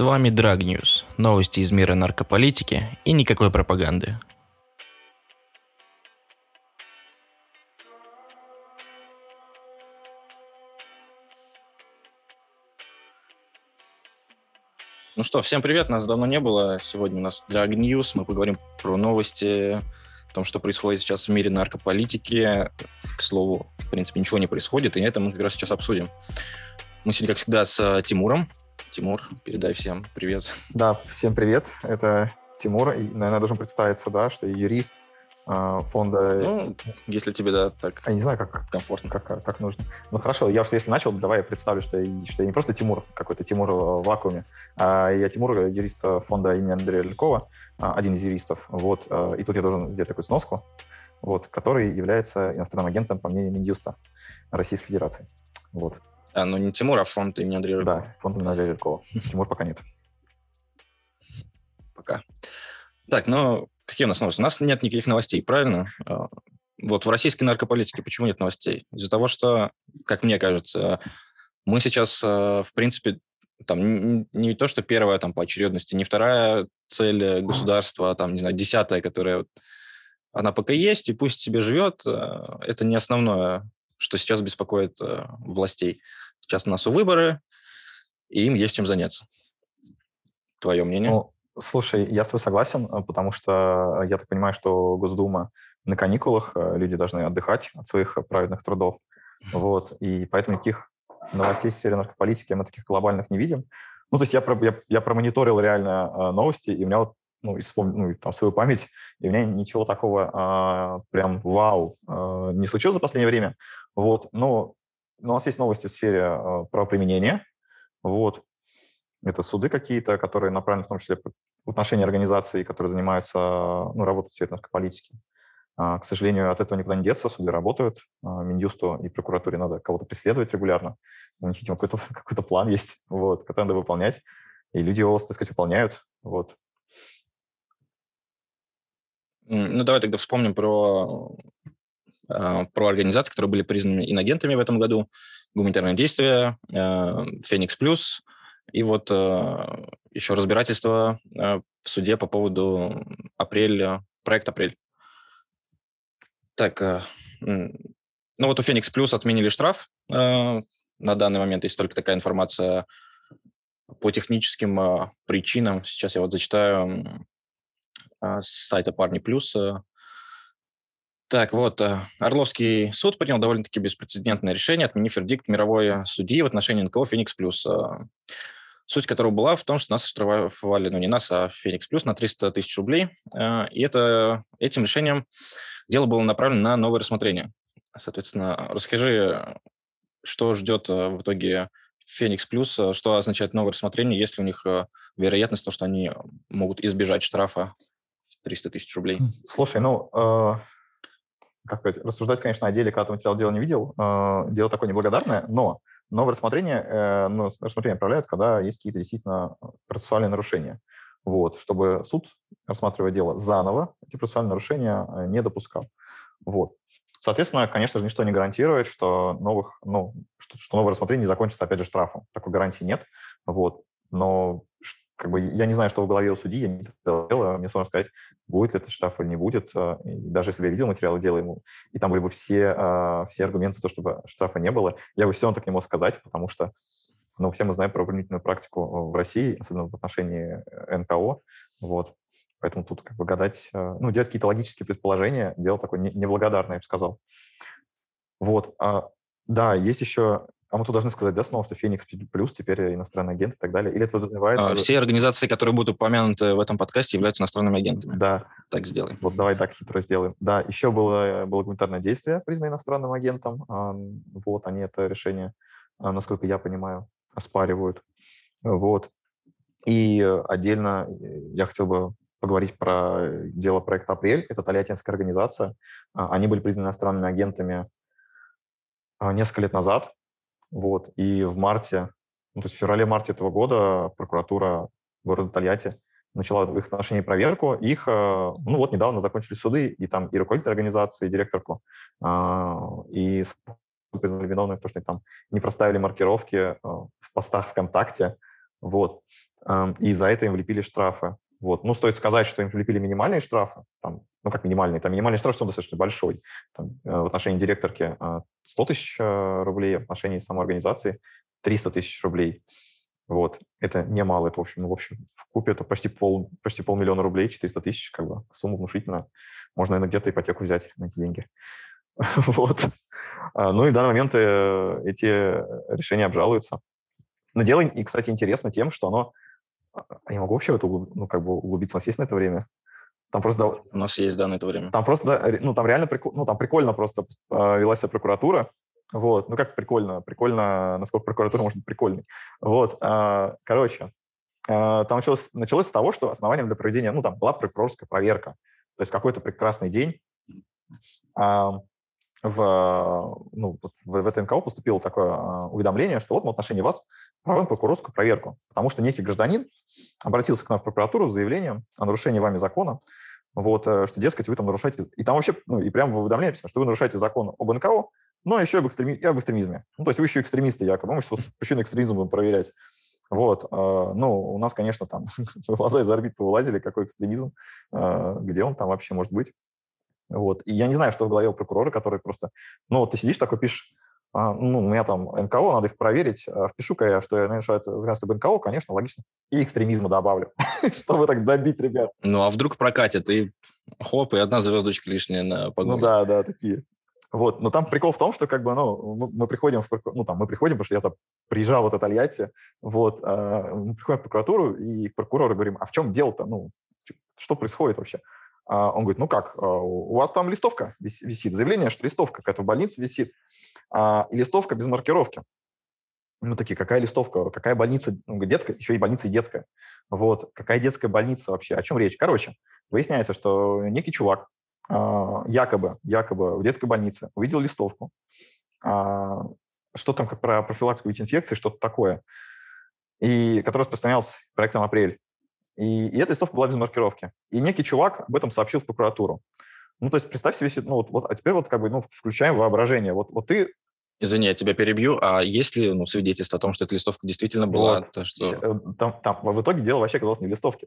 С вами Drug News. Новости из мира наркополитики и никакой пропаганды. Ну что, всем привет, нас давно не было. Сегодня у нас Drug News, мы поговорим про новости, о том, что происходит сейчас в мире наркополитики. К слову, в принципе, ничего не происходит, и это мы как раз сейчас обсудим. Мы сегодня, как всегда, с Тимуром. Тимур, передай всем привет. Да, всем привет, это Тимур, и, наверное, должен представиться, да, что я юрист фонда... Ну, если тебе, да, так... Я не знаю, как комфортно, как нужно. Ну, хорошо, я уж если начал, давай я представлю, что я не просто Тимур, какой-то Тимур в вакууме, а я Тимур, юрист фонда имени Андрея Лялькова, один из юристов, вот, и тут я должен сделать такую сноску, вот, который является иностранным агентом, по мнению Минюста Российской Федерации, вот. А, ну не Тимур, а фонд имени Андрея Жукова. Да, фонд имени Андрея Жукова. Тимур пока нет. Пока. Так, ну, какие у нас новости? У нас нет никаких новостей, правильно? Вот в российской наркополитике почему нет новостей? Из-за того, что, как мне кажется, мы сейчас, в принципе, там не то, что первая там по очередности, не вторая цель государства, а там, не знаю, десятая, которая... Она пока есть, и пусть себе живет. Это не основное, что сейчас беспокоит властей. Сейчас у нас выборы, и им есть чем заняться. Твое мнение? Ну, слушай, я с тобой согласен, потому что я так понимаю, что Госдума на каникулах, люди должны отдыхать от своих праведных трудов. Вот, и поэтому никаких новостей в сфере наркополитики мы таких глобальных не видим. Ну, то есть я промониторил реально новости, и у меня вот, ну, и вспомнил, ну, и там свою память, и у меня ничего такого прям вау не случилось за последнее время. Вот, но у нас есть новости в сфере правоприменения. Вот. Это суды какие-то, которые направлены в том числе в отношении организаций, которые занимаются, ну, работой в сфере наркополитики. К сожалению, от этого никуда не деться, суды работают. Минюсту и прокуратуре надо кого-то преследовать регулярно. У них какой-то план есть, вот, который надо выполнять. И люди его, так сказать, выполняют. Вот. Ну, давай тогда вспомним про организации, которые были признаны инагентами в этом году. Гуманитарное действие, Феникс Плюс. И вот еще разбирательство в суде по поводу проекта «Апрель». Так, ну вот у Феникс Плюс отменили штраф. На данный момент есть только такая информация по техническим причинам. Сейчас я вот зачитаю с сайта «Парни Плюс». Так вот, Орловский суд принял довольно-таки беспрецедентное решение, отменив вердикт мировой судьи в отношении НКО «Феникс Плюс», суть которого была в том, что нас оштрафовали, ну не нас, а «Феникс Плюс» на 300 тысяч рублей. И этим решением дело было направлено на новое рассмотрение. Соответственно, расскажи, что ждет в итоге «Феникс Плюс», что означает новое рассмотрение, есть ли у них вероятность того, что они могут избежать штрафа в 300 тысяч рублей? Слушай, ну... Как сказать, рассуждать, конечно, о деле, когда ты материал дела не видел, дело такое неблагодарное, но новое рассмотрение отправляют, когда есть какие-то действительно процессуальные нарушения. Вот, чтобы суд, рассматривая дело заново, эти процессуальные нарушения не допускал. Вот. Соответственно, конечно же, ничто не гарантирует, что новое рассмотрение не закончится, опять же, штрафом. Такой гарантии нет. Вот. Но как бы, я не знаю, что в голове у судьи, я не знаю, мне сложно сказать, будет ли этот штраф или не будет. И даже если бы я видел материалы дела ему, и там были бы все аргументы за то, чтобы штрафа не было, я бы все равно так не мог сказать, потому что, ну, все мы знаем про правоприменительную практику в России, особенно в отношении НКО. Вот. Поэтому тут как бы гадать, ну, делать какие-то логические предположения, дело такое неблагодарное, я бы сказал. Вот. Да, есть еще... А мы тут должны сказать, да, снова, что «Феникс Плюс» теперь иностранный агент и так далее? Или это подразумевает... все организации, которые будут упомянуты в этом подкасте, являются иностранными агентами. Да. Так сделаем. Вот давай так хитро сделаем. Да, еще было гуманитарное действие, признано иностранным агентом. Вот, они это решение, насколько я понимаю, оспаривают. Вот. И отдельно я хотел бы поговорить про дело проекта «Апрель». Это тольяттинская организация. Они были признаны иностранными агентами несколько лет назад. Вот, и в марте, ну, то есть в феврале-марте этого года прокуратура города Тольятти начала в их отношении проверку. Их, ну вот, недавно закончили суды, и там и руководитель организации, и директорку, и признали виновными в том, что они там не проставили маркировки в постах ВКонтакте. Вот. и за это им влепили штрафы. Вот. Ну, стоит сказать, что им влепили минимальные штрафы, там, ну, как минимальные, там минимальный штраф, что он достаточно большой. Там, в отношении директорки 100 тысяч рублей, в отношении самой организации 300 тысяч рублей. Вот. Это немало, это, в общем, вкупе это почти полмиллиона рублей, 400 тысяч, как бы, сумма внушительная. Можно, наверное, где-то ипотеку взять на эти деньги. Вот. Ну и в данный момент эти решения обжалуются. Но дело, и, кстати, интересно тем, что оно... Я не могу вообще в это углубиться. У нас есть на это время? Там просто... У нас есть, да, на это время. Там просто, ну, там реально прикольно, ну, там прикольно просто вела себя прокуратура. Вот. Ну, как прикольно? Прикольно, насколько прокуратура может быть прикольной. Вот. Короче, там началось с того, что основанием для проведения, ну, там была прокурорская проверка. То есть какой-то прекрасный день в это НКО поступило такое уведомление, что вот мы в отношении вас проводим прокурорскую проверку, потому что некий гражданин обратился к нам в прокуратуру с заявлением о нарушении вами закона, вот, что, дескать, вы там нарушаете... И там вообще, ну, и прямо в уведомлении написано, что вы нарушаете закон об НКО, но еще и об экстремизме. Ну, то есть вы еще экстремисты якобы, мы сейчас причины экстремизма будем проверять. Вот, ну, у нас, конечно, там глаза из орбит повылазили, какой экстремизм, где он там вообще может быть. Вот. И я не знаю, что в голове у прокурора, который просто... Ну, вот ты сидишь такой, пишешь, ну, у меня там НКО, надо их проверить, впишу-ка я, что я нарушаю законодательство НКО, конечно, логично, и экстремизма добавлю, чтобы так добить ребят. Ну, а вдруг прокатит, и хоп, и одна звездочка лишняя на погоне. Ну, да, такие. Вот, но там прикол в том, что как бы, ну, мы приходим, потому что я там приезжал в Тольятти, вот, мы приходим в прокуратуру, и к прокурору говорим, а в чем дело-то, ну, что происходит вообще? Он говорит, ну как, у вас там листовка висит, заявление, что листовка какая-то в больнице висит, и листовка без маркировки. Мы такие, какая листовка, какая больница, он говорит, детская, еще и больница и детская. Вот, какая детская больница вообще, о чем речь? Короче, выясняется, что некий чувак якобы в детской больнице увидел листовку, что там как про профилактику ВИЧ-инфекции, что-то такое, и который распространялся проектом «Апрель». И эта листовка была без маркировки. И некий чувак об этом сообщил в прокуратуру. Ну, то есть, представь себе, ну, вот, а теперь вот как бы, ну, включаем воображение. Вот ты... Извини, я тебя перебью. А есть ли, ну, свидетельство о том, что эта листовка действительно была? Вот. То, что... там в итоге дело вообще оказалось не в листовке.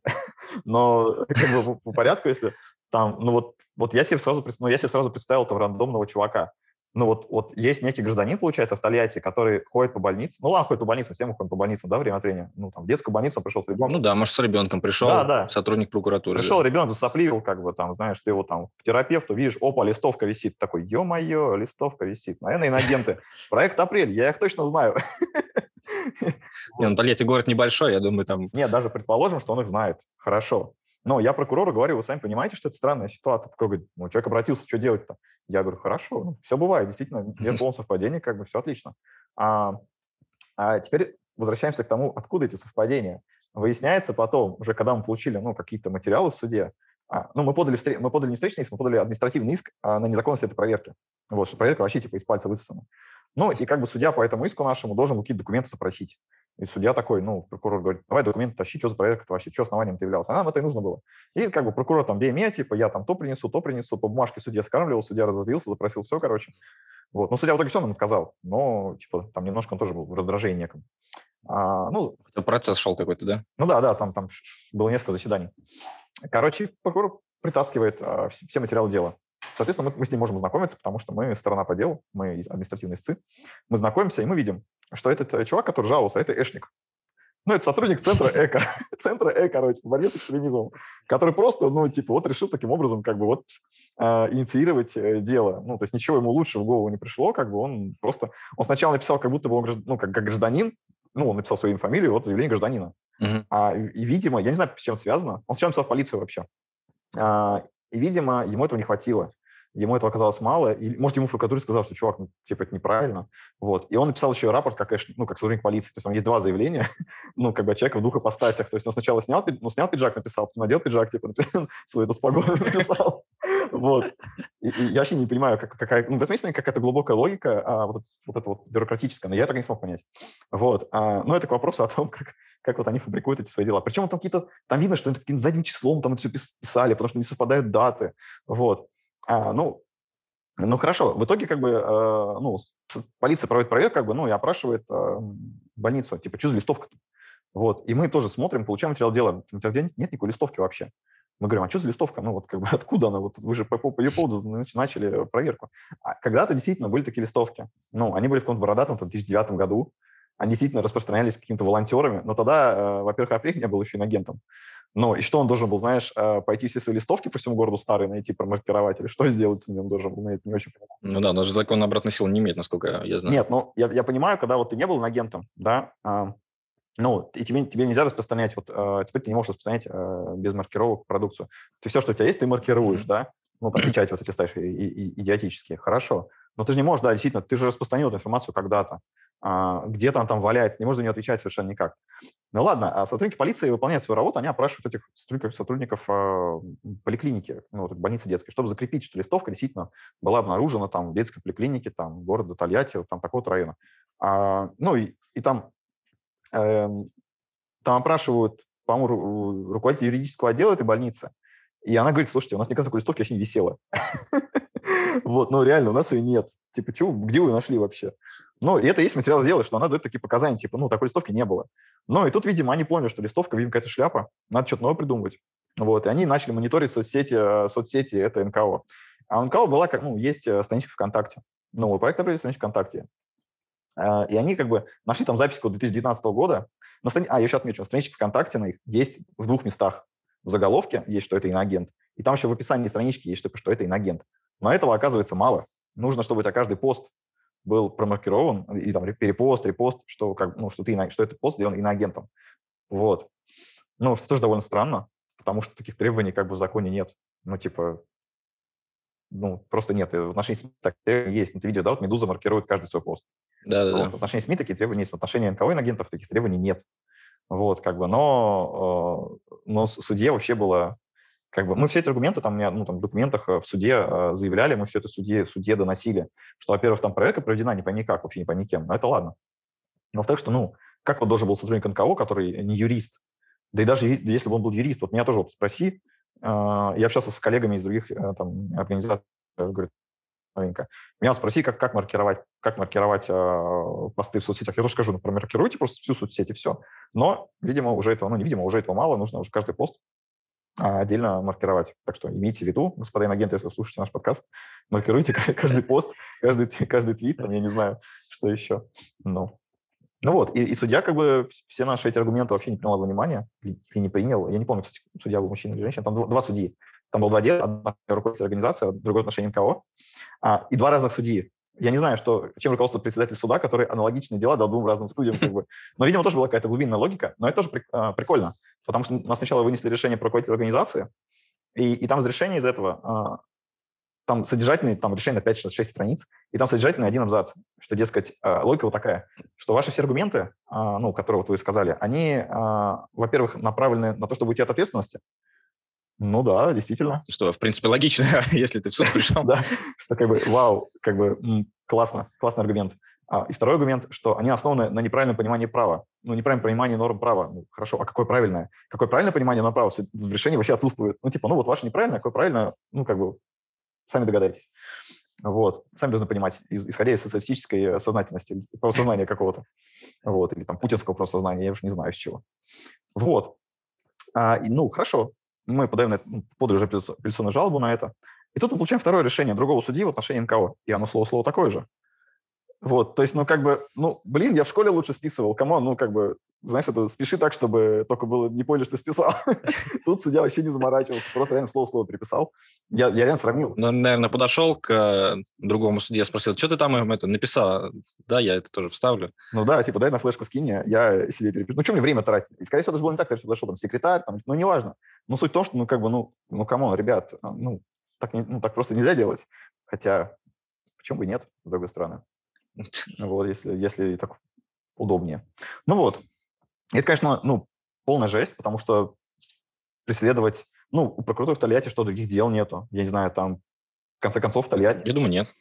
Но как бы по порядку, если там... Ну, вот я себе сразу представил там рандомного чувака. Ну, вот есть некий гражданин, получается, в Тольятти, который ходит по больнице. Ну, ладно, ходит по больнице, все мы ходим по больницам, да, время от времени. Ну, там, в детскую больницу он пришел с ребенком. Ну, да, может, с ребенком пришел, да. Сотрудник прокуратуры. Пришел ребенок, засопливил, как бы, там, знаешь, ты его там к терапевту, видишь, опа, листовка висит. Такой, ё-моё, листовка висит. Наверное, инагенты. Проект «Апрель», я их точно знаю. Не, ну, Тольятти город небольшой, я думаю, там... Нет, даже предположим, что он их знает. Хорошо. Но я прокурору говорю, вы сами понимаете, что это странная ситуация. Такой говорит, ну, человек обратился, что делать-то? Я говорю, хорошо, ну, все бывает, действительно, нет полного совпадения, как бы все отлично. А теперь возвращаемся к тому, откуда эти совпадения. Выясняется потом, уже когда мы получили, ну, какие-то материалы в суде, ну, мы подали не встречный иск, мы подали административный иск на незаконность этой проверки. Вот, что проверка вообще типа из пальца высосана. Ну, и как бы судья по этому иску нашему должен какие-то документы запросить. И судья такой, ну, прокурор говорит, давай документы тащи, что за проверка-то вообще, что основанием-то являлось. А нам это и нужно было. И как бы прокурор там, бей меня, типа, я там то принесу, по бумажке судья скармливал, судья разозлился, запросил все, короче. Вот. Ну, судья в итоге все нам отказал, но, типа, там немножко он тоже был в раздражении неком. Ну, процесс шел какой-то, да? Ну, да, там было несколько заседаний. Короче, прокурор притаскивает все материалы дела. Соответственно, мы с ним можем ознакомиться, потому что мы сторона по делу, мы административные истцы. Мы знакомимся, и мы видим, что этот чувак, который жаловался, это эшник. Ну, это сотрудник Центра ЭКО. Центра ЭКО, короче, по борьбе с экстремизмом. Который просто, ну, типа, вот решил таким образом, как бы, вот, инициировать дело. Ну, то есть ничего ему лучше в голову не пришло, как бы, он просто... Он сначала написал, как будто бы он, ну, как гражданин, ну, он написал свою фамилию, вот, заявление гражданина. Угу. И, видимо, я не знаю, с чем это связано. Он сначала написал в полицию вообще. И, видимо, ему этого не хватило. Ему этого оказалось мало. И, может, ему в прокуратуре сказал, что, чувак, ну, типа, это неправильно. Вот. И он написал еще рапорт, как сотрудник полиции. То есть там есть два заявления, ну, как бы, человека в двух ипостасях. То есть он сначала снял пиджак, написал, потом надел пиджак, типа, свой это с погоной написал. Вот. И я вообще не понимаю, какая... Ну, в этом есть какая-то глубокая логика, вот эта вот бюрократическая, но я так и не смог понять. Вот. Но это к вопросу о том, как вот они фабрикуют эти свои дела. Причем там какие-то... Там видно, что каким-то задним числом там это все писали, потому что не совпадают даты. Вот. Ну, хорошо. В итоге, как бы, ну, полиция проводит проверку, как бы, ну, и опрашивает больницу. Типа, что за листовка-то? Вот. И мы тоже смотрим, получаем материал дела. Где нет никакой листовки вообще. Мы говорим, а что за листовка? Ну вот как бы откуда она? Вот вы же по ее поводу начали проверку. А когда-то действительно были такие листовки. Ну, они были в каком-то бородатом, там, 2009 году. Они действительно распространялись какими-то волонтерами. Но тогда, во-первых, Апрель не был еще инагентом. Ну, и что он должен был, знаешь, пойти все свои листовки по всему городу старые найти, промаркировать, или что сделать с ним должен был? Я это не очень понимаю. Ну да, даже закон обратной силы не имеет, насколько я знаю. Нет, ну, я понимаю, когда вот ты не был инагентом, да, ну, и тебе нельзя распространять, вот теперь ты не можешь распространять без маркировок продукцию. Ты все, что у тебя есть, ты маркируешь, да? Ну, там печать вот эти ставишь идиотические, хорошо. Но ты же не можешь, да, действительно, ты же распространил эту информацию когда-то. Где-то она там валяется, не можешь за нее отвечать совершенно никак. Ну ладно, а сотрудники полиции выполняют свою работу, они опрашивают этих сотрудников поликлиники, ну, вот, больницы детской, чтобы закрепить, что листовка действительно была обнаружена там в детской поликлинике там, города Тольятти, там такого-то района. Ну, и там... Там опрашивают, по-моему, руководитель юридического отдела этой больницы, и она говорит, слушайте, у нас никакой такой листовки вообще не висела. Вот, ну реально, у нас ее нет. Типа, где вы ее нашли вообще? Ну, и это есть материал дела, что она дает такие показания, типа, ну, такой листовки не было. Ну, и тут, видимо, они поняли, что листовка, видимо, какая-то шляпа, надо что-то новое придумывать. Вот, и они начали мониторить соцсети это НКО. А НКО была, как, ну, есть страничка ВКонтакте. Ну, проект «Апрель» — страничка ВКонтакте. И они как бы нашли там запись 2019 года. Я еще отмечу, на страничке ВКонтакте на их есть в двух местах. В заголовке есть, что это иноагент. И там еще в описании странички есть, что это иноагент. Но этого, оказывается, мало. Нужно, чтобы у тебя каждый пост был промаркирован, и там репост, что этот пост сделан иноагентом. Вот. Ну, что тоже довольно странно, потому что таких требований как бы в законе нет. Ну, типа... Ну, просто нет. В отношении СМИ так есть. Ну, ты видишь, да, вот «Медуза» маркирует каждый свой пост. Да. В отношении СМИ такие требования есть. В отношении НКО инагентов таких требований нет. Вот, как бы. Но судье вообще было... Как бы мы все эти аргументы там в документах в суде заявляли, мы все это судье доносили, что, во-первых, там проверка проведена не пойми как, вообще не пойми кем. Но это ладно. Но во-вторых, что, как вот должен был сотрудник НКО, который не юрист? Да и даже если бы он был юрист, вот меня тоже вот спроси, я общался с коллегами из других там, организаций, говорю, новенько. Меня спросили, как маркировать посты в соцсетях. Я тоже скажу, например, маркируйте просто всю соцсеть и все. Но, видимо, уже этого, мало, нужно уже каждый пост отдельно маркировать. Так что имейте в виду, господа инагенты, если вы слушаете наш подкаст, маркируйте каждый пост, каждый твит, я не знаю, что еще. Ну вот, и судья как бы все наши эти аргументы вообще не принял во внимание, или не принял. Я не помню, кстати, судья был мужчина или женщина. Там два судьи. Там было два дела, одна руководитель организации, другое отношение НКО. И два разных судьи. Я не знаю, чем руководствует председатель суда, который аналогичные дела дал двум разным судьям. Как бы. Но, видимо, тоже была какая-то глубинная логика. Но это тоже прикольно, потому что нас сначала вынесли решение про руководителя организации, и там из решения из этого... Там содержательные, там решение на 5-6 страниц, и там содержательный один абзац, что, дескать, логика вот такая, что ваши все аргументы, которые вот вы сказали, они, во-первых, направлены на то, чтобы уйти от ответственности. Ну да, действительно. Что, в принципе, логично, если ты в суд пришел. Да, что как бы, вау, как бы классно, классный аргумент. И второй аргумент, что они основаны на неправильном понимании права. Ну, неправильное понимание норм права. Ну, хорошо, а какое правильное? Какое правильное понимание норм права в решении вообще отсутствует? Ну, типа, вот ваше неправильное, какое правильное, как бы... Сами догадайтесь. Вот. Сами должны понимать, исходя из социалистической сознательности, правосознания какого-то. Вот. Или там путинского правосознания, я уж не знаю, с чего. Вот. Хорошо. Мы подали уже апелляционную жалобу на это. И тут мы получаем второе решение другого судьи в отношении НКО. И оно слово-слово такое же. Вот. То есть, я в школе лучше списывал. Камон, спиши так, чтобы только было не поняли, что ты списал. Тут судья вообще не заморачивался, просто реально слово-слово переписал. Я реально сравнил. Ну, наверное, подошел к другому судье, спросил, что ты там им это написал? Да, я это тоже вставлю. Ну да, дай на флешку скинь, я себе перепишу. Ну, что мне время тратить? И, скорее всего, даже было не так, что подошел там секретарь, неважно. Но суть в том, что, камон, ребят, так просто нельзя делать. Хотя, почему бы и нет, с другой стороны. Вот, если так удобнее. Ну вот. Это, конечно, полная жесть, потому что преследовать... У прокуратуры в Тольятти что, других дел нету? Я не знаю, там, в конце концов, в Тольятти... Я думаю, нет.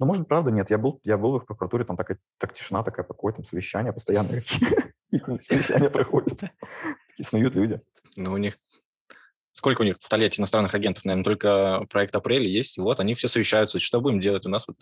Ну, может, правда, нет. Я был в прокуратуре, там так тишина такая, какое там совещание постоянно. Совещания проходят. Такие снуют люди. Ну, у них... Сколько у них в Тольятти иностранных агентов? Наверное, только проект «Апрель» есть. И вот они все совещаются. Что будем делать у нас вот...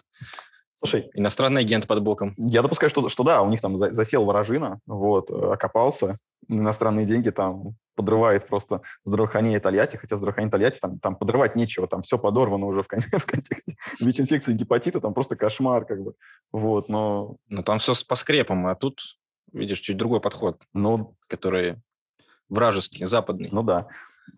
Слушай, иностранный агент под боком. Я допускаю, что да, у них там засел ворожина, окопался, иностранные деньги там подрывает просто здравоохранение Тольятти, хотя здравоохранение Тольятти там подрывать нечего, там все подорвано уже в контексте ВИЧ-инфекции, гепатита, там просто кошмар как бы. Вот, но... Ну, там все по скрепам, а тут, видишь, чуть другой подход, ну, который вражеский, западный. Ну да.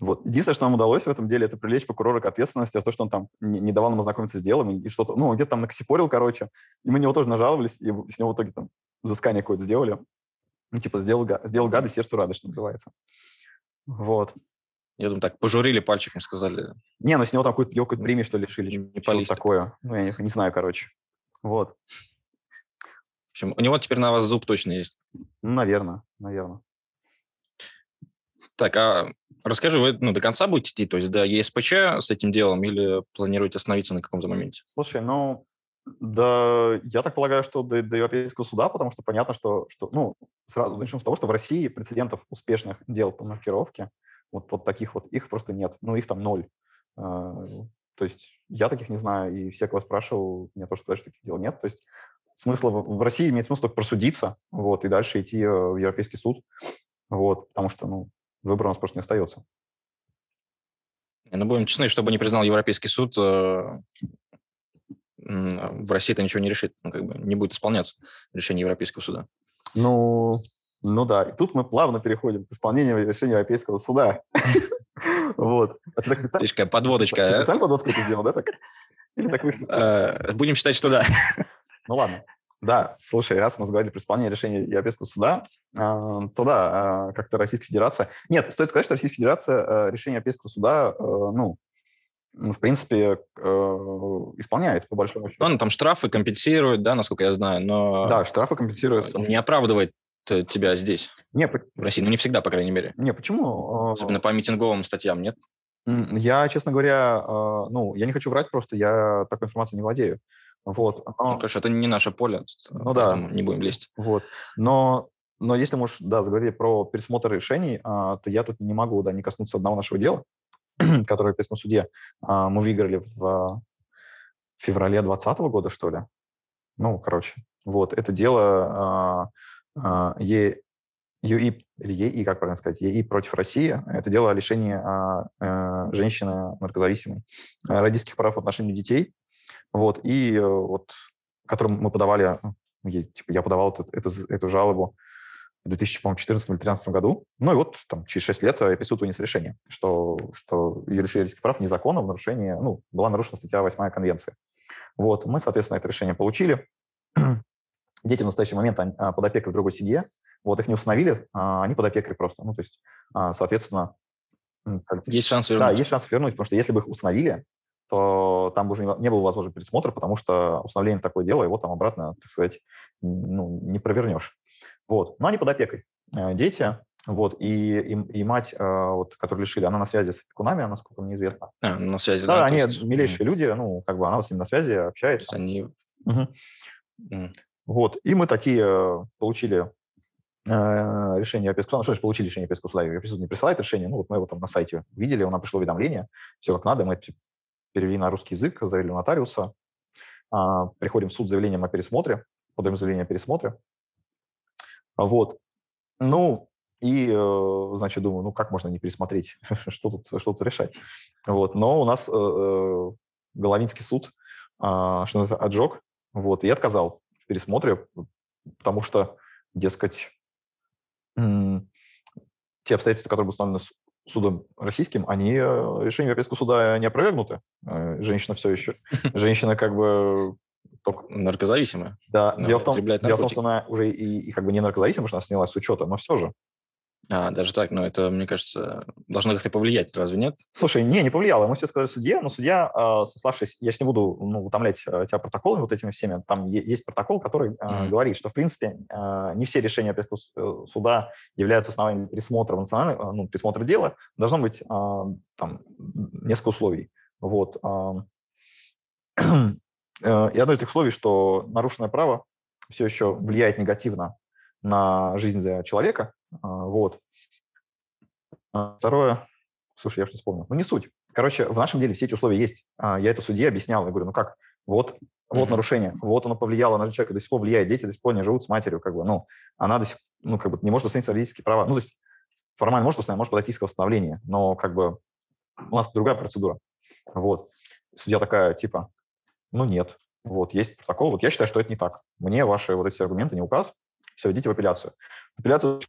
Вот. Единственное, что нам удалось в этом деле, это привлечь прокурора к ответственности за то, что он там не давал нам ознакомиться с делом и что-то, ну, где-то там накосипорил, короче. И мы на него тоже нажаловались, и с него в итоге там взыскание какое-то сделали. Ну, типа, сделал гады, сердцу рады, что называется. Вот. Я думаю, так, пожурили пальчиком, сказали. Не, ну, с него там какую-то премию, что ли, лишили. Не что-то такое. Ну, я не знаю, короче. Вот. В общем, у него теперь на вас зуб точно есть. Наверное. Так, а... Расскажи, вы до конца будете идти, то есть до ЕСПЧ с этим делом, или планируете остановиться на каком-то моменте? Слушай, ну, да, я так полагаю, что до Европейского суда, потому что понятно, что ну, сразу начнем с того, что в России прецедентов успешных дел по маркировке, вот таких вот, их просто нет, ну, их там 0. То есть я таких не знаю, и все, кого спрашивал, мне тоже сказали, что таких дел нет. То есть смысла в России имеет смысл только просудиться, вот, и дальше идти в Европейский суд, вот, потому что, ну, выбор у нас просто не остается. Ну, будем честны, чтобы не признал Европейский суд, в России это ничего не решит. Ну, как бы не будет исполняться решение Европейского суда. Ну да. И тут мы плавно переходим к исполнению решения Европейского суда. Вот. А ты так специально... Подводочка. Ты специально подводку это сделал, да? Так? Или так вышло? Будем считать, что да. Ну ладно. Да, слушай, раз мы говорили про исполнение решения Европейского суда, то да, как-то Российская Федерация... Нет, стоит сказать, что Российская Федерация решение Европейского суда, ну, в принципе, исполняет по большому счету. Он там штрафы компенсирует, да, насколько я знаю, но... Да, штрафы компенсируют. Не оправдывает тебя здесь, в России, ну не всегда, по крайней мере. Не, почему? Особенно по митинговым статьям, нет? Я, честно говоря, ну, я не хочу врать просто, я такой информацией не владею. Вот. Ну, конечно, это не наше поле, ну, да. Не будем лезть. Вот. Но если мы уж заговорили про пересмотр решений, то я тут не могу не коснуться одного нашего дела, которое в Европейском суде мы выиграли в феврале 2020 года, что ли. Ну, короче, вот. Это дело ЕИ, как правильно сказать, ЕИ против России. Это дело о лишении женщины наркозависимой родительских прав в отношении детей. Вот, и вот, которым мы подавали, я подавал эту жалобу в 2014 или 2013 году. Ну и вот там, через 6 лет Европейский суд вынес решение, что лишение детских прав незаконно, в нарушении, ну, была нарушена статья 8 Конвенции. Вот, мы, соответственно, это решение получили. Дети в настоящий момент под опекой в другой семье. Вот, их не установили, они под опекой просто. Ну, то есть, соответственно... Есть шанс вернуть. Да, есть шанс вернуть, потому что если бы их установили, то там уже не было возможен пересмотр, потому что установление такое дело, его там обратно, так сказать, ну, не провернешь. Вот. Но они под опекой. Дети, вот, и мать, вот, которую лишили, она на связи с опекунами, насколько мне известно. На связи, да, они есть... милейшие люди, ну, как бы она вот с ними на связи, общается. Они... Угу. Вот, и мы такие получили решение Европейского суда. Ну, что же получили решение Европейского суда? Европейский суд не присылает решение, ну, вот мы его там на сайте видели, нам пришло уведомление, все как надо, мы это перевели на русский язык, завели у нотариуса, приходим в суд с заявлением о пересмотре, подаем заявление о пересмотре. Вот. Ну, и, значит, думаю, ну, как можно не пересмотреть, что тут решать. Вот. Но у нас Головинский суд отжег, вот, и отказал в пересмотре, потому что, дескать, те обстоятельства, которые установлены судом российским, они решения Европейского суда не опровергнуты. Женщина все еще. Женщина как бы... Только... Наркозависимая. Да. Дело в том, что она уже и как бы не наркозависимая, потому что она снялась с учета, но все же. Даже так, но это, мне кажется, должно как-то повлиять, разве нет? Слушай, не повлияло. Мы все сказали судье, но судья, сославшись, я сейчас не буду утомлять тебя протоколами вот этими всеми, там есть протокол, который говорит, что, в принципе, не все решения Европейского суда являются основанием пересмотра национального, ну, пересмотра дела. Должно быть там несколько условий. Вот. И одно из этих условий, что нарушенное право все еще влияет негативно на жизнь человека. Вот. Второе. Слушай, я уж не вспомнил. Ну, не суть. Короче, в нашем деле все эти условия есть. Я это судье объяснял. Я говорю, ну как? Вот нарушение, вот оно повлияло на человека, до сих пор влияет, дети до сих пор не живут с матерью, как бы, ну, она до сих пор, ну, как бы, не может установить свои родительские права, ну, то есть формально может установить, может подать иск о восстановлении, но, как бы, у нас другая процедура, вот, судья такая, типа, ну, нет, вот, есть протокол, вот, я считаю, что это не так, мне ваши вот эти аргументы не указ, все, идите в апелляцию, апелляция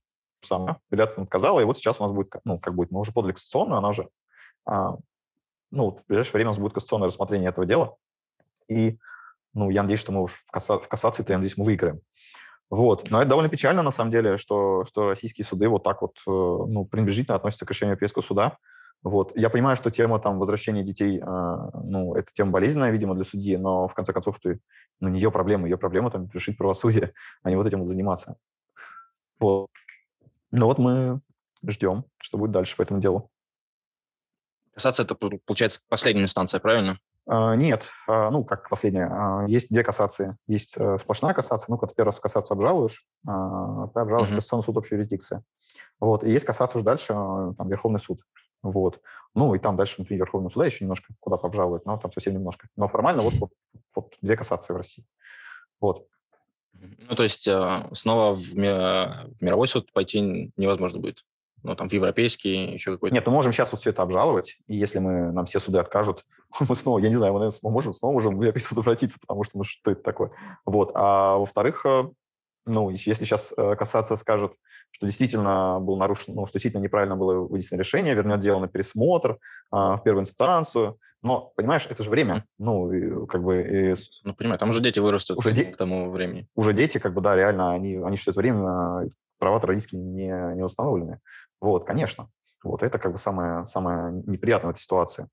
отказала, и вот сейчас у нас будет, ну, как будет, мы уже подали кассационную, она уже, ну, в ближайшее время у нас будет кассационное рассмотрение этого дела, и ну, я надеюсь, что мы уж в кассации-то, я надеюсь, мы выиграем. Вот. Но это довольно печально, на самом деле, что российские суды вот так вот, ну, пренебрежительно относятся к решению Европейского суда. Вот. Я понимаю, что тема там возвращения детей, ну, это тема болезненная, видимо, для судьи, но, в конце концов, это, ну, не ее проблема там решить правосудие, а не вот этим вот заниматься. Вот. Ну, вот мы ждем, что будет дальше по этому делу. Кассация – это, получается, последняя инстанция, правильно? Нет, ну, как последняя. Есть две кассации. Есть сплошная кассация. Ну, когда ты первый раз кассацию обжалуешь, ты обжалуешь кассационный суд общей юрисдикции. Вот. И есть кассация уже дальше, там, Верховный суд. Вот. Ну, и там дальше внутри Верховного суда еще немножко куда-то обжалуют, но там совсем немножко. Но формально вот две кассации в России. Вот. Ну, то есть снова в мировой суд пойти невозможно будет? Ну, там, в европейский, еще какой-то... Нет, мы можем сейчас вот все это обжаловать, и если нам все суды откажут, мы снова, я не знаю, мы, наверное, можем в Европейский суд обратиться, потому что, ну, что это такое? Вот. А во-вторых, ну, если сейчас кассация скажет, что действительно был нарушен, ну, что действительно неправильно было вынесено решение, вернет дело на пересмотр, в первую инстанцию, но, понимаешь, это же время, ну, и, как бы... И... Ну, понимаю, там уже дети вырастут к тому времени. Уже дети, как бы, да, реально, они все это время... Права-то родительские не установлены. Вот, конечно. Вот, это как бы самое неприятное в этой ситуации.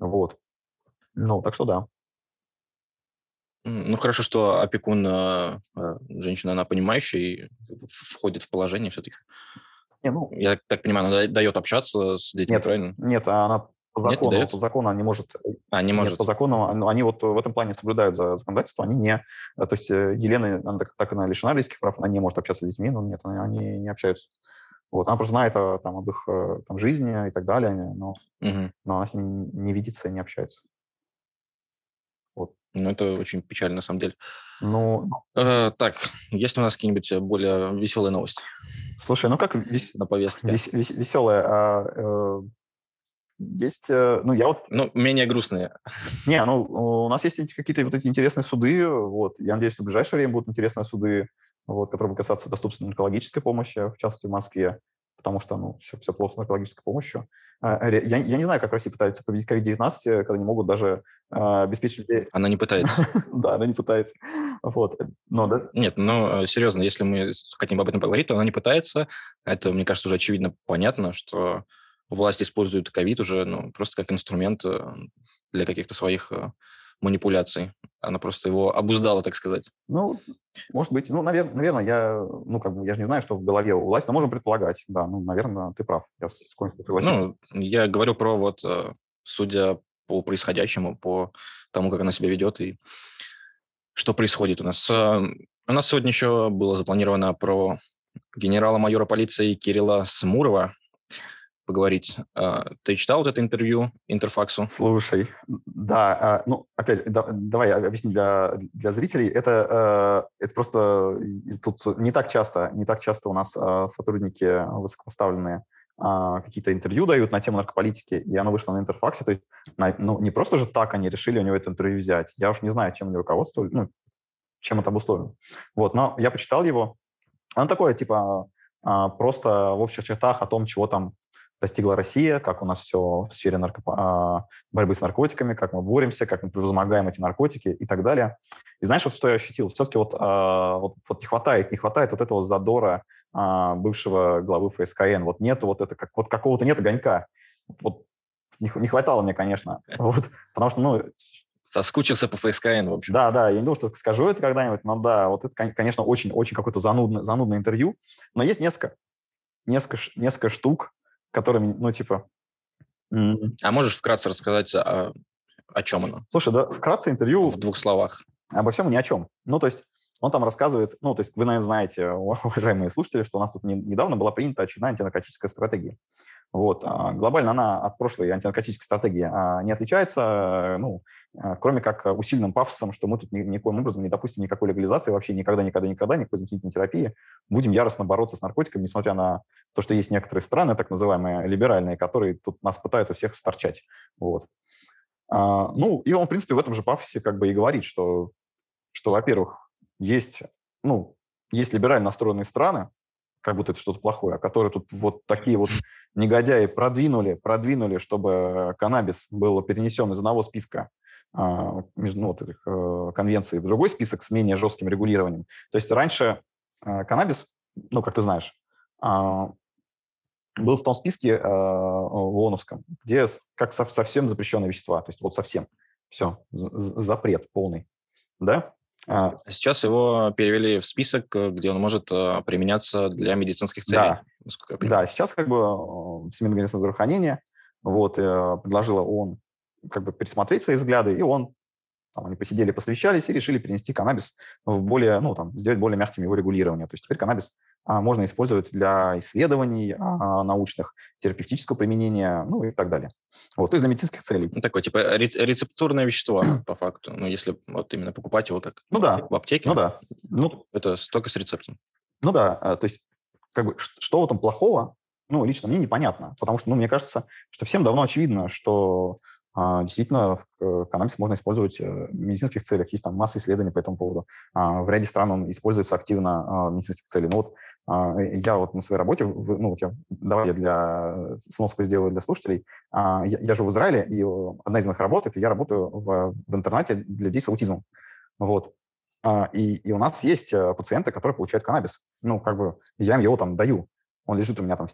Вот. Ну, так что да. Ну, хорошо, что опекун, женщина, она понимающая и входит в положение все-таки. Не, ну, я так понимаю, она дает общаться с детьми, нет, правильно? Нет, она по закону она не может. Нет, по закону они вот в этом плане соблюдают законодательство, они не... То есть Елена, она так она лишена родительских прав, она не может общаться с детьми, но нет, они не общаются. Вот, она просто знает там, об их там, жизни и так далее, но она с ними не видится и не общается. Вот. Ну, это очень печально, на самом деле. Ну, так, есть ли у нас какие-нибудь более веселые новости? Слушай, ну как на повестке? Веселая... Есть, ну, я вот... Ну, менее грустные. Не, ну, у нас есть какие-то вот эти интересные суды, вот, я надеюсь, что в ближайшее время будут интересные суды, вот, которые будут касаться доступности наркологической помощи, в частности, в Москве, потому что, ну, все плохо с наркологической помощью. Я не знаю, как в России пытаются победить COVID-19, когда не могут даже обеспечить людей... Она не пытается. Да, она не пытается. Вот. Но, да? Нет, ну, серьезно, если мы хотим об этом поговорить, то она не пытается. Это, мне кажется, уже очевидно понятно, что... Власть использует ковид уже, ну, просто как инструмент для каких-то своих манипуляций. Она просто его обуздала, так сказать. Ну, может быть. Ну, наверное, я же не знаю, что в голове у власти, но можем предполагать. Да, ну, наверное, ты прав. Я с какой-то согласен. Ну, я говорю про вот, судя по происходящему, по тому, как она себя ведет и что происходит у нас. У нас сегодня еще было запланировано про генерала-майора полиции Кирилла Смурова поговорить. Ты читал вот это интервью Интерфаксу? Слушай, да, ну, опять, давай объясню для зрителей. Это просто тут не так часто у нас сотрудники высокопоставленные какие-то интервью дают на тему наркополитики, и оно вышло на Интерфаксе, то есть ну, не просто же так они решили у него это интервью взять. Я уж не знаю, чем они руководствовали, ну, чем это обусловлено. Вот, но я почитал его. Оно такое, типа, просто в общих чертах о том, чего там достигла Россия, как у нас все в сфере борьбы с наркотиками, как мы боремся, как мы превозмогаем эти наркотики и так далее. И знаешь, вот что я ощутил? Все-таки вот не хватает вот этого задора бывшего главы ФСКН. Вот нет вот это, как, вот какого-то нет огонька. Вот, не хватало мне, конечно. Вот, потому что, ну... Соскучился по ФСКН, в общем. Да, я не думал, что скажу это когда-нибудь, но да, вот это, конечно, очень-очень какое-то занудное интервью. Но есть несколько штук, которыми, ну, типа... А можешь вкратце рассказать, о чем оно? Слушай, да, вкратце интервью... В двух словах. Обо всем и ни о чем. Ну, то есть он там рассказывает... Ну, то есть вы, наверное, знаете, уважаемые слушатели, что у нас тут недавно была принята очередная антинаркотическая стратегия. Вот. Глобально она от прошлой антинаркотической стратегии не отличается, ну, кроме как усиленным пафосом, что мы тут никоим образом не допустим никакой легализации, вообще никогда, никакой заместительной терапии. Будем яростно бороться с наркотиками, несмотря на то, что есть некоторые страны, так называемые либеральные, которые тут нас пытаются всех сторчать. Вот. Ну, и он, в принципе, в этом же пафосе как бы и говорит, что во-первых, есть либерально настроенные страны, как будто это что-то плохое, а которые тут вот такие вот негодяи продвинули, чтобы каннабис был перенесен из одного списка конвенций в другой список с менее жестким регулированием. То есть раньше каннабис, ну, как ты знаешь, был в том списке в ООНовском, где как совсем запрещенные вещества, то есть вот совсем, все, запрет полный, да? Сейчас его перевели в список, где он может применяться для медицинских целей. Да, сейчас как бы Всемирная организация здравоохранения предложила ООН как бы пересмотреть свои взгляды, и они посидели, посовещались и решили перенести каннабис в более, сделать более мягким его регулирование. То есть теперь каннабис можно использовать для исследований научных, терапевтического применения, ну и так далее. Вот, то есть для медицинских целей. Ну, такое, типа, рецептурное вещество, по факту. Ну, если вот именно покупать его как в аптеке. Ну, да. Ну, это только с рецептом. Ну, да. То есть, как бы, что в этом плохого, ну, лично мне непонятно. Потому что, мне кажется, что всем давно очевидно, что действительно каннабис можно использовать в медицинских целях. Есть там масса исследований по этому поводу. В ряде стран он используется активно в медицинских целях. Ну, я на своей работе, давай я для сноску сделаю для слушателей. Я живу в Израиле, и одна из моих работ, это я работаю в интернате для людей с аутизмом. Вот. И у нас есть пациенты, которые получают каннабис. Ну, как бы я им его там даю. Он лежит у меня там,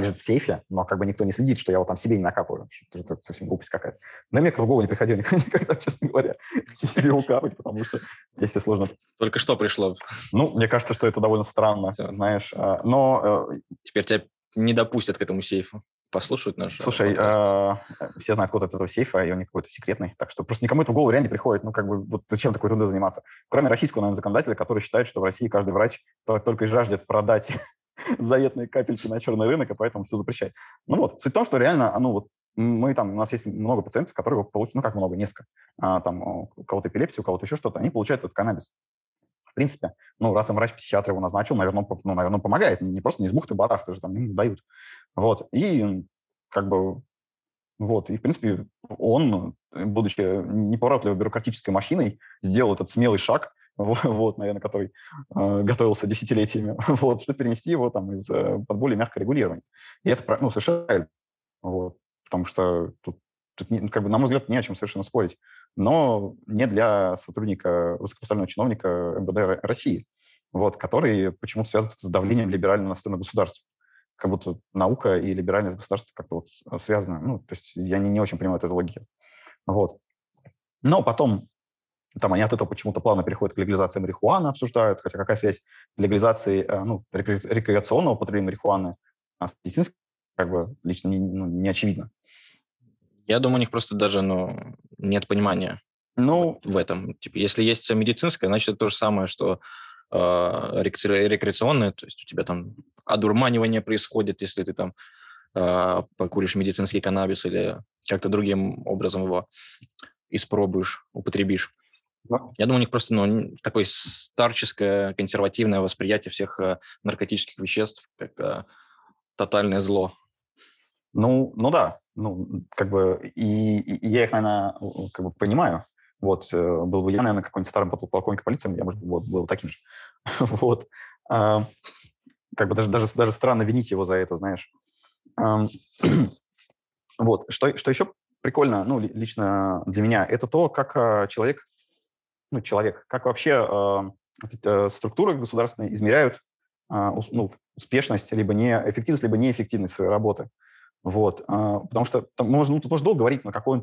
лежит в сейфе, но как бы никто не следит, что я его там себе не накапываю. Это совсем глупость какая-то. Но мне в голову не приходило никогда, честно говоря, себе его капать, потому что, если сложно... Только что пришло. Ну, мне кажется, что это довольно странно, знаешь. Но... Теперь тебя не допустят к этому сейфу. Послушают наш... Слушай, все знают код от этого сейфа, и он не какой-то секретный, так что просто никому это в голову реально не приходит. Зачем такой ерундой заниматься? Кроме российского, наверное, законодателя, который считает, что в России каждый врач только и жаждет продать... заветные капельки на черный рынок, и поэтому все запрещает. Суть в том, что реально, у нас есть много пациентов, которые получают, несколько. У кого-то эпилепсия, у кого-то еще что-то, они получают этот каннабис. В принципе, раз им врач-психиатр его назначил, наверное, помогает. Не просто не с бухты-барахты же там им дают. Вот. И как бы... Вот. И, в принципе, он, будучи неповоротливой бюрократической махиной, сделал этот смелый шаг, наверное, который готовился десятилетиями, чтобы перенести его под более мягкое регулирование. И это, совершенно правильно. Потому что тут как бы, на мой взгляд, не о чем совершенно спорить. Но не для сотрудника, высокопоставленного чиновника МВД России, который почему-то связан с давлением либерально настроенного государства. Как будто наука и либеральное государство как-то связаны. То есть я не очень понимаю эту логику. Но потом... они от этого почему-то плавно переходят к легализации марихуаны, обсуждают, хотя какая связь легализации, рекреационного потребления марихуаны с медицинской, как бы, лично не очевидно. Я думаю, у них просто даже, нет понимания в этом. Типа, если есть медицинская, значит, это то же самое, что рекреационная, то есть у тебя там одурманивание происходит, если ты там покуришь медицинский каннабис или как-то другим образом его испробуешь, употребишь. Я думаю, у них просто такое старческое, консервативное восприятие всех наркотических веществ как тотальное зло. Да. Я их, наверное, понимаю. Был бы я, наверное, какой-нибудь старым подполковником полиции, я, может, был таким же. Даже странно винить его за это, знаешь. Что еще прикольно, лично для меня, это то, как человек, как вообще структуры государственные измеряют успешность, либо неэффективность, либо неэффективность своей работы. Потому что можно долго говорить, какой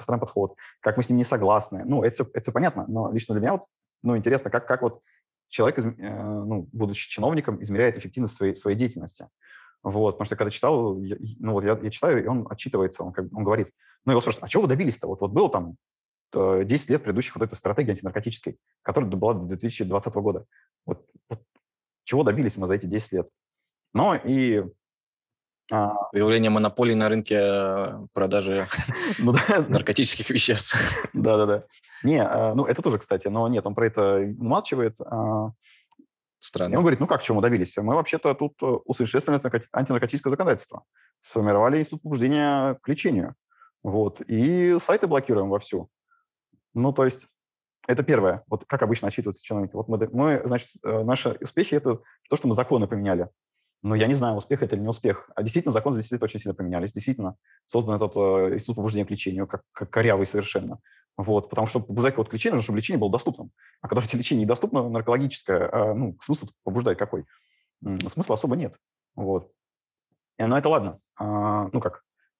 странный подход, как мы с ним не согласны. Это все понятно, но лично для меня интересно, как человек, будучи чиновником, измеряет эффективность своей деятельности. Потому что когда читал, я читаю, и он отчитывается, он говорит, его спрашивают, а чего вы добились-то? Было там 10 лет предыдущих этой стратегии антинаркотической, которая была до 2020 года. Чего добились мы за эти 10 лет? Ну и Появление монополий на рынке продажи наркотических веществ. Да-да-да. Не, ну это тоже, кстати, но нет, он про это умалчивает. Странно. И он говорит, ну как, чему добились? Мы вообще-то тут усовершенствовали антинаркотическое законодательство. Сформировали институт побуждения к лечению. Вот. И сайты блокируем вовсю. Ну, то есть, это первое. Вот как обычно отчитываются чиновники. Вот мы, значит, наши успехи – это то, что мы законы поменяли. Но я не знаю, успех это или не успех. А действительно, законы за 10 лет очень сильно поменялись. Действительно, создан этот институт побуждения к лечению, как корявый совершенно. Вот, потому что побуждать кого-то к лечению, нужно, чтобы лечение было доступным. А когда лечение недоступно, наркологическое, ну, смысл побуждать какой? Смысла особо нет. Вот. Но это ладно. Ну,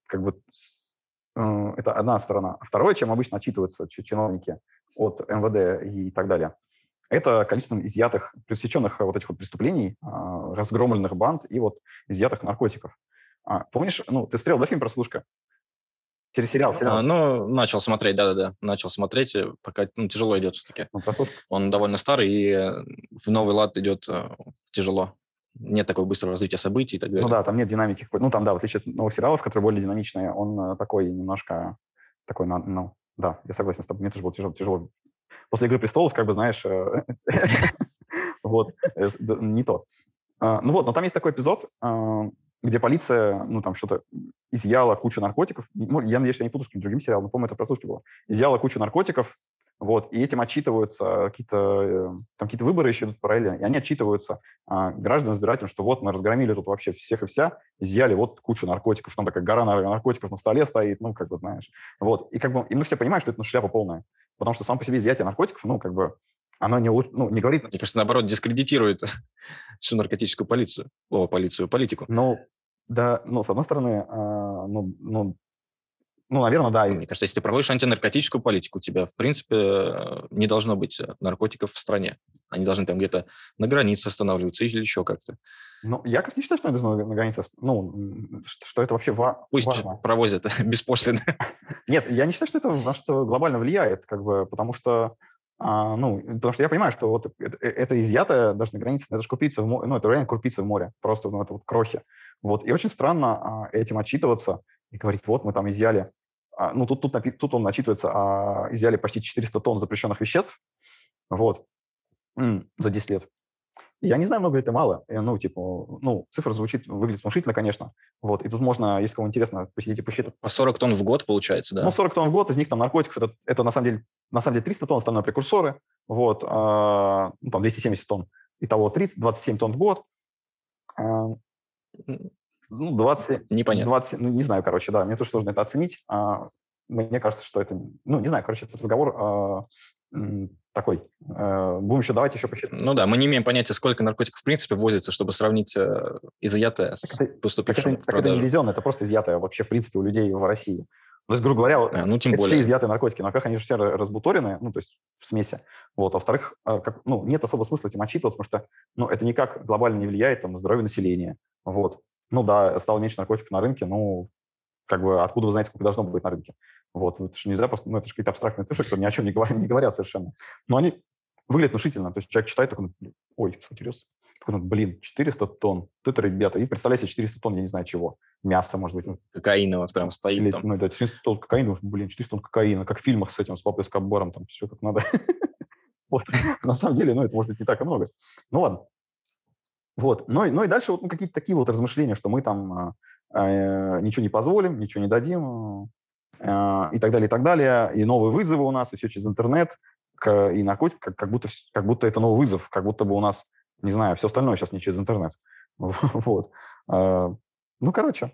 как бы это одна сторона. Второе, чем обычно отчитываются чиновники от МВД и так далее, это количеством изъятых, пресеченных вот этих вот преступлений, разгромленных банд и вот изъятых наркотиков. Помнишь, ну, ты смотрел, да, фильм «Прослушка»? Сериал. Ну, начал смотреть, да-да-да. Начал смотреть, пока тяжело идет все-таки. Ну, он довольно старый, и в новый лад идет тяжело. Нет такого быстрого развития событий и так далее. Ну да, там нет динамики какой-то. Ну там, да, в отличие от новых сериалов, которые более динамичные, он такой немножко... такой, ну, да, я согласен с тобой. Мне тоже было тяжело. После «Игры престолов», как бы, знаешь, вот, не то. Ну вот, но там есть такой эпизод... где полиция, ну, там, что-то изъяла кучу наркотиков. Я надеюсь, я не путаю с каким-то другим сериалом, но, по-моему, это в «Прослушке» было. Изъяла кучу наркотиков, вот, и этим отчитываются какие-то выборы еще идут параллельно, и они отчитываются гражданам, избирателям, что вот мы разгромили тут вообще всех и вся, изъяли вот кучу наркотиков, там такая гора наркотиков на столе стоит, ну, как бы, знаешь. Вот, и как бы, и мы все понимаем, что это, ну, шляпа полная, потому что сам по себе изъятие наркотиков, ну, как бы, оно не говорит... Мне кажется, наоборот, дискредитирует всю наркотическую полицию. О, политику. Ну, да, ну, с одной стороны, наверное, да. Мне кажется, если ты проводишь антинаркотическую политику, у тебя, в принципе, не должно быть наркотиков в стране. Они должны там где-то на границе останавливаться или еще как-то. Ну, я, конечно, не считаю, что это на границе... Ну, что это вообще важно. Пусть провозят беспошлино. Нет, я не считаю, что это на что глобально влияет, как бы, потому что... потому что я понимаю, что вот это изъятое даже на границе, это же купиться в море, ну, это реально купиться в море, просто, ну, это вот крохи. Вот, и очень странно этим отчитываться и говорить, вот, мы там изъяли, ну, тут он отчитывается, изъяли почти 400 тонн запрещенных веществ, вот, за 10 лет. Я не знаю, много ли это мало, ну, типа, ну, цифра выглядит внушительно, конечно, вот, и тут можно, если кому интересно, посидеть и посчитать. По 40 тонн в год, получается, да? Ну, 40 тонн в год, из них там наркотиков, это на самом деле 300 тонн, остальное прекурсоры, вот, ну, там 270 тонн, итого 27 тонн в год, ну, 20... Непонятно. 20, ну, не знаю, короче, да, мне тоже сложно это оценить, мне кажется, что это, ну, не знаю, короче, этот разговор... такой. Будем еще давайте еще посчитать. Ну да, мы не имеем понятия, сколько наркотиков в принципе ввозится, чтобы сравнить изъятое с поступившим в продажу. Так это не везенное, это просто изъятое вообще в принципе у людей в России. То есть, грубо говоря, тем это более. Все изъятые наркотики. Но, во-первых, они же все разбуторены, ну, то есть в смеси. Вот. А во-вторых, нет особого смысла этим отчитываться, потому что это никак глобально не влияет на здоровье населения. Вот. Ну да, стало меньше наркотиков на рынке, ну, как бы, откуда вы знаете, сколько должно быть на рынке? Вот, это же нельзя просто, это же какие-то абстрактные цифры, которые ни о чем не говорят совершенно. Но они выглядят внушительно. То есть человек читает, такой, ой, интересно. Такой, 400 тонн. Тут, ребята, и представляете, 400 тонн, я не знаю чего. Мясо, может быть. Кокаина вот прям стоит или, там. Ну, да, 400 тонн кокаина, 400 тонн кокаина, как в фильмах с этим, с папой Эскобаром, там все как надо. Вот, на самом деле, это может быть не так и много. Ну, ладно. Вот, ну и дальше вот какие-то такие вот размышления, что мы там... ничего не позволим, ничего не дадим, и так далее. И новые вызовы у нас, и все через интернет, и наркотики, как будто это новый вызов, как будто бы у нас, не знаю, все остальное сейчас не через интернет. Вот. Ну, короче,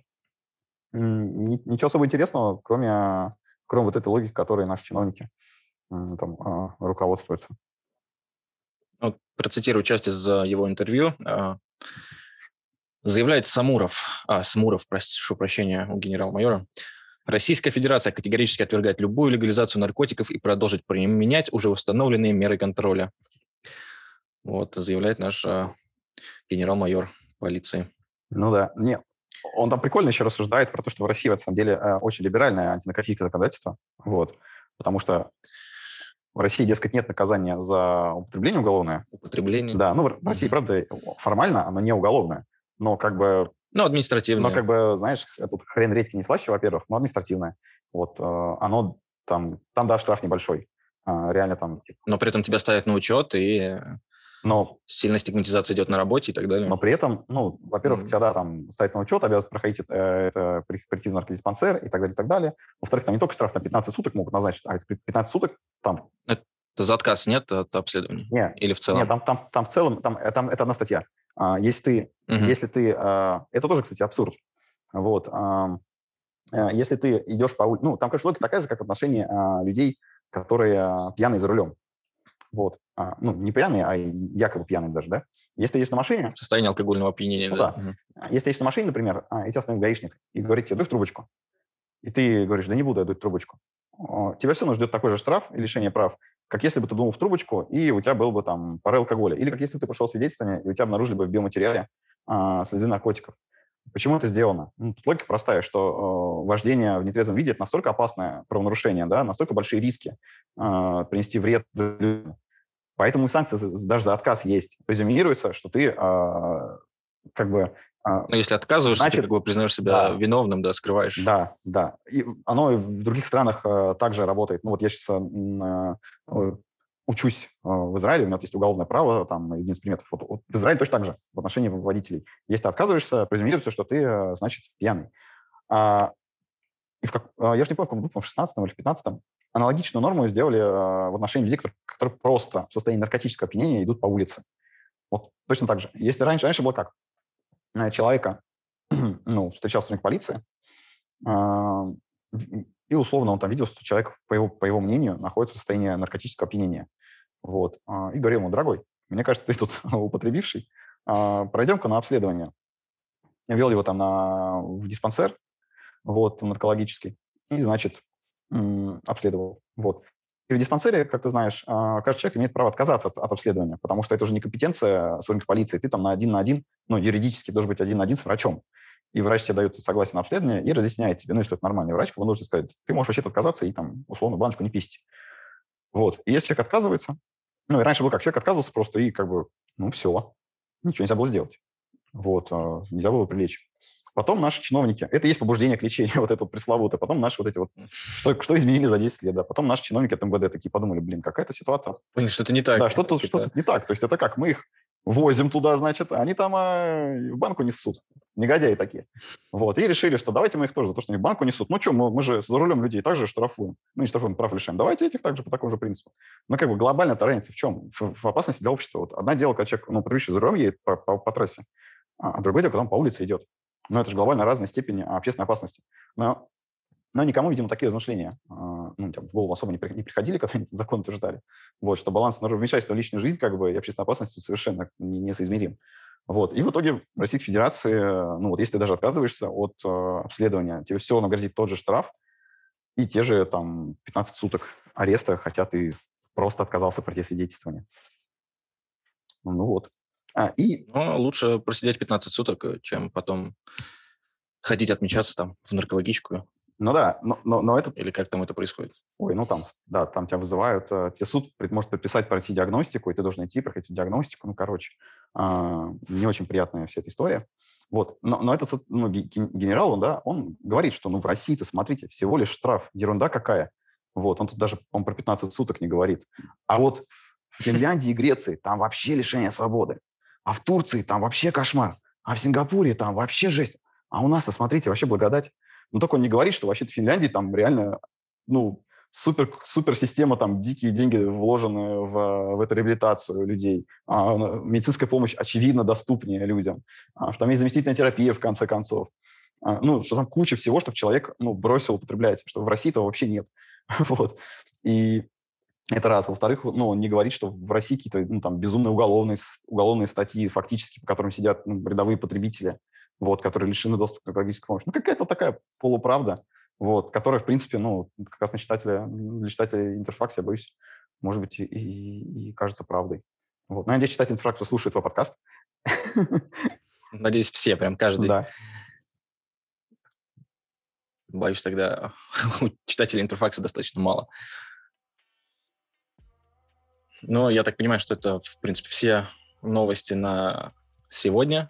ничего особо интересного, кроме вот этой логики, которой наши чиновники там руководствуются. Вот процитирую часть из его интервью. Заявляет Смуров, прошу прощения, у генерал-майора. Российская Федерация категорически отвергает любую легализацию наркотиков и продолжит применять уже установленные меры контроля. Вот, заявляет наш генерал-майор полиции. Ну да, нет. Он там прикольно еще рассуждает про то, что в России, на самом деле, очень либеральное антинаркотическое законодательство. Вот, потому что в России, дескать, нет наказания за употребление уголовное. Употребление. Да, ну в России, правда, формально оно не уголовное. Но как бы Ну, административное. Ну, как бы, знаешь, тут хрен редьки не слаще, во-первых, но административное. Вот, оно там, да, штраф небольшой. Реально там... Типа... Но при этом тебя ставят на учет, и сильная стигматизация идет на работе и так далее. Но при этом, ну, во-первых, тебя, да, там ставят на учет, обязан проходить превентивный наркодиспансер и так далее, и так далее. Во-вторых, там не только штраф, там 15 суток могут назначить, а 15 суток там... Это за отказ, нет, от обследования? Нет. Или в целом? Нет, там в целом, там это одна статья. Если ты... Это тоже, кстати, абсурд. Вот. Если ты идешь по улице... Ну, там, конечно, логика такая же, как в отношении людей, которые пьяные за рулем. Вот. Ну, не пьяные, а якобы пьяные даже, да? Если ты едешь на машине... Состояние алкогольного опьянения, ну, да. Если ты едешь на машине, например, и тебя остановил гаишник, и говорит тебе: дуй в трубочку. И ты говоришь: да не буду я дуть в трубочку. Тебя все равно ждет такой же штраф и лишение прав, как если бы ты дунул в трубочку, и у тебя был бы там пары алкоголя. Или как если бы ты пошел свидетельствами, и у тебя обнаружили бы в биоматериале следы наркотиков. Почему это сделано? Ну, тут логика простая, что вождение в нетрезвом виде – это настолько опасное правонарушение, да, настолько большие риски принести вред людям. Поэтому и санкции даже за отказ есть. Презюмируется, что ты как бы… Но если отказываешься, значит, ты как бы признаешь себя виновным, да, скрываешь. Да, да. И оно и в других странах также работает. Ну вот я сейчас учусь в Израиле, у меня есть уголовное право, там один из предметов. Вот в Израиле точно так же в отношении водителей. Если ты отказываешься, презюмируется, что ты, значит, пьяный. Я же не помню, в каком году, в 16-м или в 15-м, аналогичную норму сделали в отношении людей, которые просто в состоянии наркотического опьянения идут по улице. Вот точно так же. Если раньше было как? Человека, ну, встречал сотрудник полиции, и условно он там видел, что человек, по его мнению, находится в состоянии наркотического опьянения. Вот. И говорил ему: дорогой, мне кажется, ты тут употребивший, пройдем-ка на обследование. Я вел его там в диспансер, вот, наркологический, и, значит, обследовал. Вот. И в диспансере, как ты знаешь, каждый человек имеет право отказаться от обследования, потому что это уже не компетенция сотрудника полиции. Ты там на один, ну, юридически должен быть один на один с врачом. И врач тебе дает согласие на обследование и разъясняет тебе, ну, если это нормальный врач, ему нужно сказать: ты можешь вообще-то отказаться и там, условно, баночку не пить. Вот. И если человек отказывается, ну, и раньше было как, человек отказывался просто и как бы, ну, все, ничего нельзя было сделать. Вот. Нельзя было привлечь. Потом наши чиновники, это и есть побуждение к лечению, вот это вот пресловутое, потом наши вот эти вот, что изменили за 10 лет, да, потом наши чиновники от МВД такие подумали: блин, какая-то ситуация. Понял, что-то не так. Да, что-то не так, то есть это как, мы их возим туда, значит, они там в банку несут, негодяи такие. Вот, и решили, что давайте мы их тоже за то, что они в банку несут. Ну что, мы же за рулем людей также штрафуем, ну не штрафуем, прав лишаем, давайте этих также по такому же принципу. Но как бы глобально-то разница в чем? В опасности для общества. Вот одно дело, когда человек, ну, потребляющий за рулем едет по трассе, а другое дело, когда он по улице идет. Но это же глобально разная степень общественной опасности. Но никому, видимо, такие размышления в голову особо не приходили, когда они закон утверждали. Вот, что баланс вмешательства в личную жизнь как бы, и общественной опасности совершенно несоизмерим. Вот. И в итоге в Российской Федерации, ну вот если ты даже отказываешься от обследования, тебе все равно грозит тот же штраф и те же там 15 суток ареста, хотя ты просто отказался пройти свидетельствование. Ну вот. Но лучше просидеть 15 суток, чем потом ходить отмечаться там в наркологическую. Ну да, но это... Или как там это происходит? Ой, ну там, да, там тебя вызывают, тебе суд может подписать пройти диагностику, и ты должен идти проходить диагностику, ну, короче, не очень приятная вся эта история. Вот, но этот генерал, он говорит, что в России-то, смотрите, всего лишь штраф, ерунда какая. Вот, он тут даже, по-моему, про 15 суток не говорит. А вот в Финляндии и Греции там вообще лишение свободы. А в Турции там вообще кошмар. А в Сингапуре там вообще жесть. А у нас-то, смотрите, вообще благодать. Но только он не говорит, что вообще-то в Финляндии там реально, ну, супер система, там дикие деньги вложены в эту реабилитацию людей. Медицинская помощь, очевидно, доступнее людям. Что там есть заместительная терапия, в конце концов. Ну, что там куча всего, чтобы человек, бросил употреблять. Что в России этого вообще нет. Вот. И... Это раз. Во-вторых, он не говорит, что в России какие-то безумные уголовные статьи, фактически, по которым сидят рядовые потребители, вот, которые лишены доступа к логической помощи. Ну, какая-то такая полуправда, вот, которая, в принципе, как раз для читателя Интерфакса, я боюсь, может быть, и кажется правдой. Вот. Надеюсь, читатель Интерфакса слушает твой подкаст. Надеюсь, все, прям каждый. Да. Боюсь, тогда у читателей Интерфакса достаточно мало. Но я так понимаю, что это, в принципе, все новости на сегодня.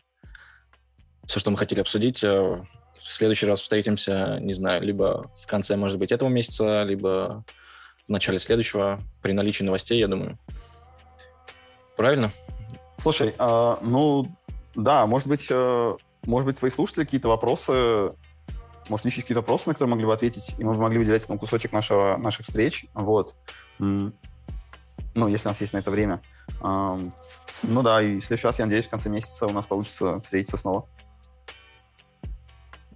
все, что мы хотели обсудить. В следующий раз встретимся, не знаю, либо в конце, может быть, этого месяца, либо в начале следующего, при наличии новостей, я думаю. Правильно? Слушай, да, может быть, твои слушатели какие-то вопросы, может, личные какие-то вопросы, на которые могли бы ответить, и мы могли бы делать этому кусочек наших встреч, вот. Если у нас есть на это время. И в следующий раз, я надеюсь, в конце месяца у нас получится встретиться снова.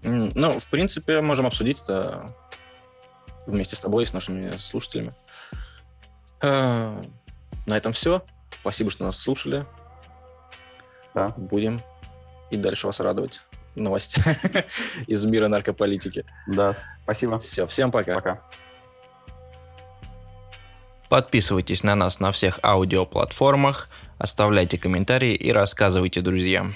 В принципе, можем обсудить это вместе с тобой и с нашими слушателями. На этом все. Спасибо, что нас слушали. Да. Будем и дальше вас радовать новостями из мира наркополитики. Да, спасибо. Все, всем пока. Пока. Подписывайтесь на нас на всех аудиоплатформах, оставляйте комментарии и рассказывайте друзьям.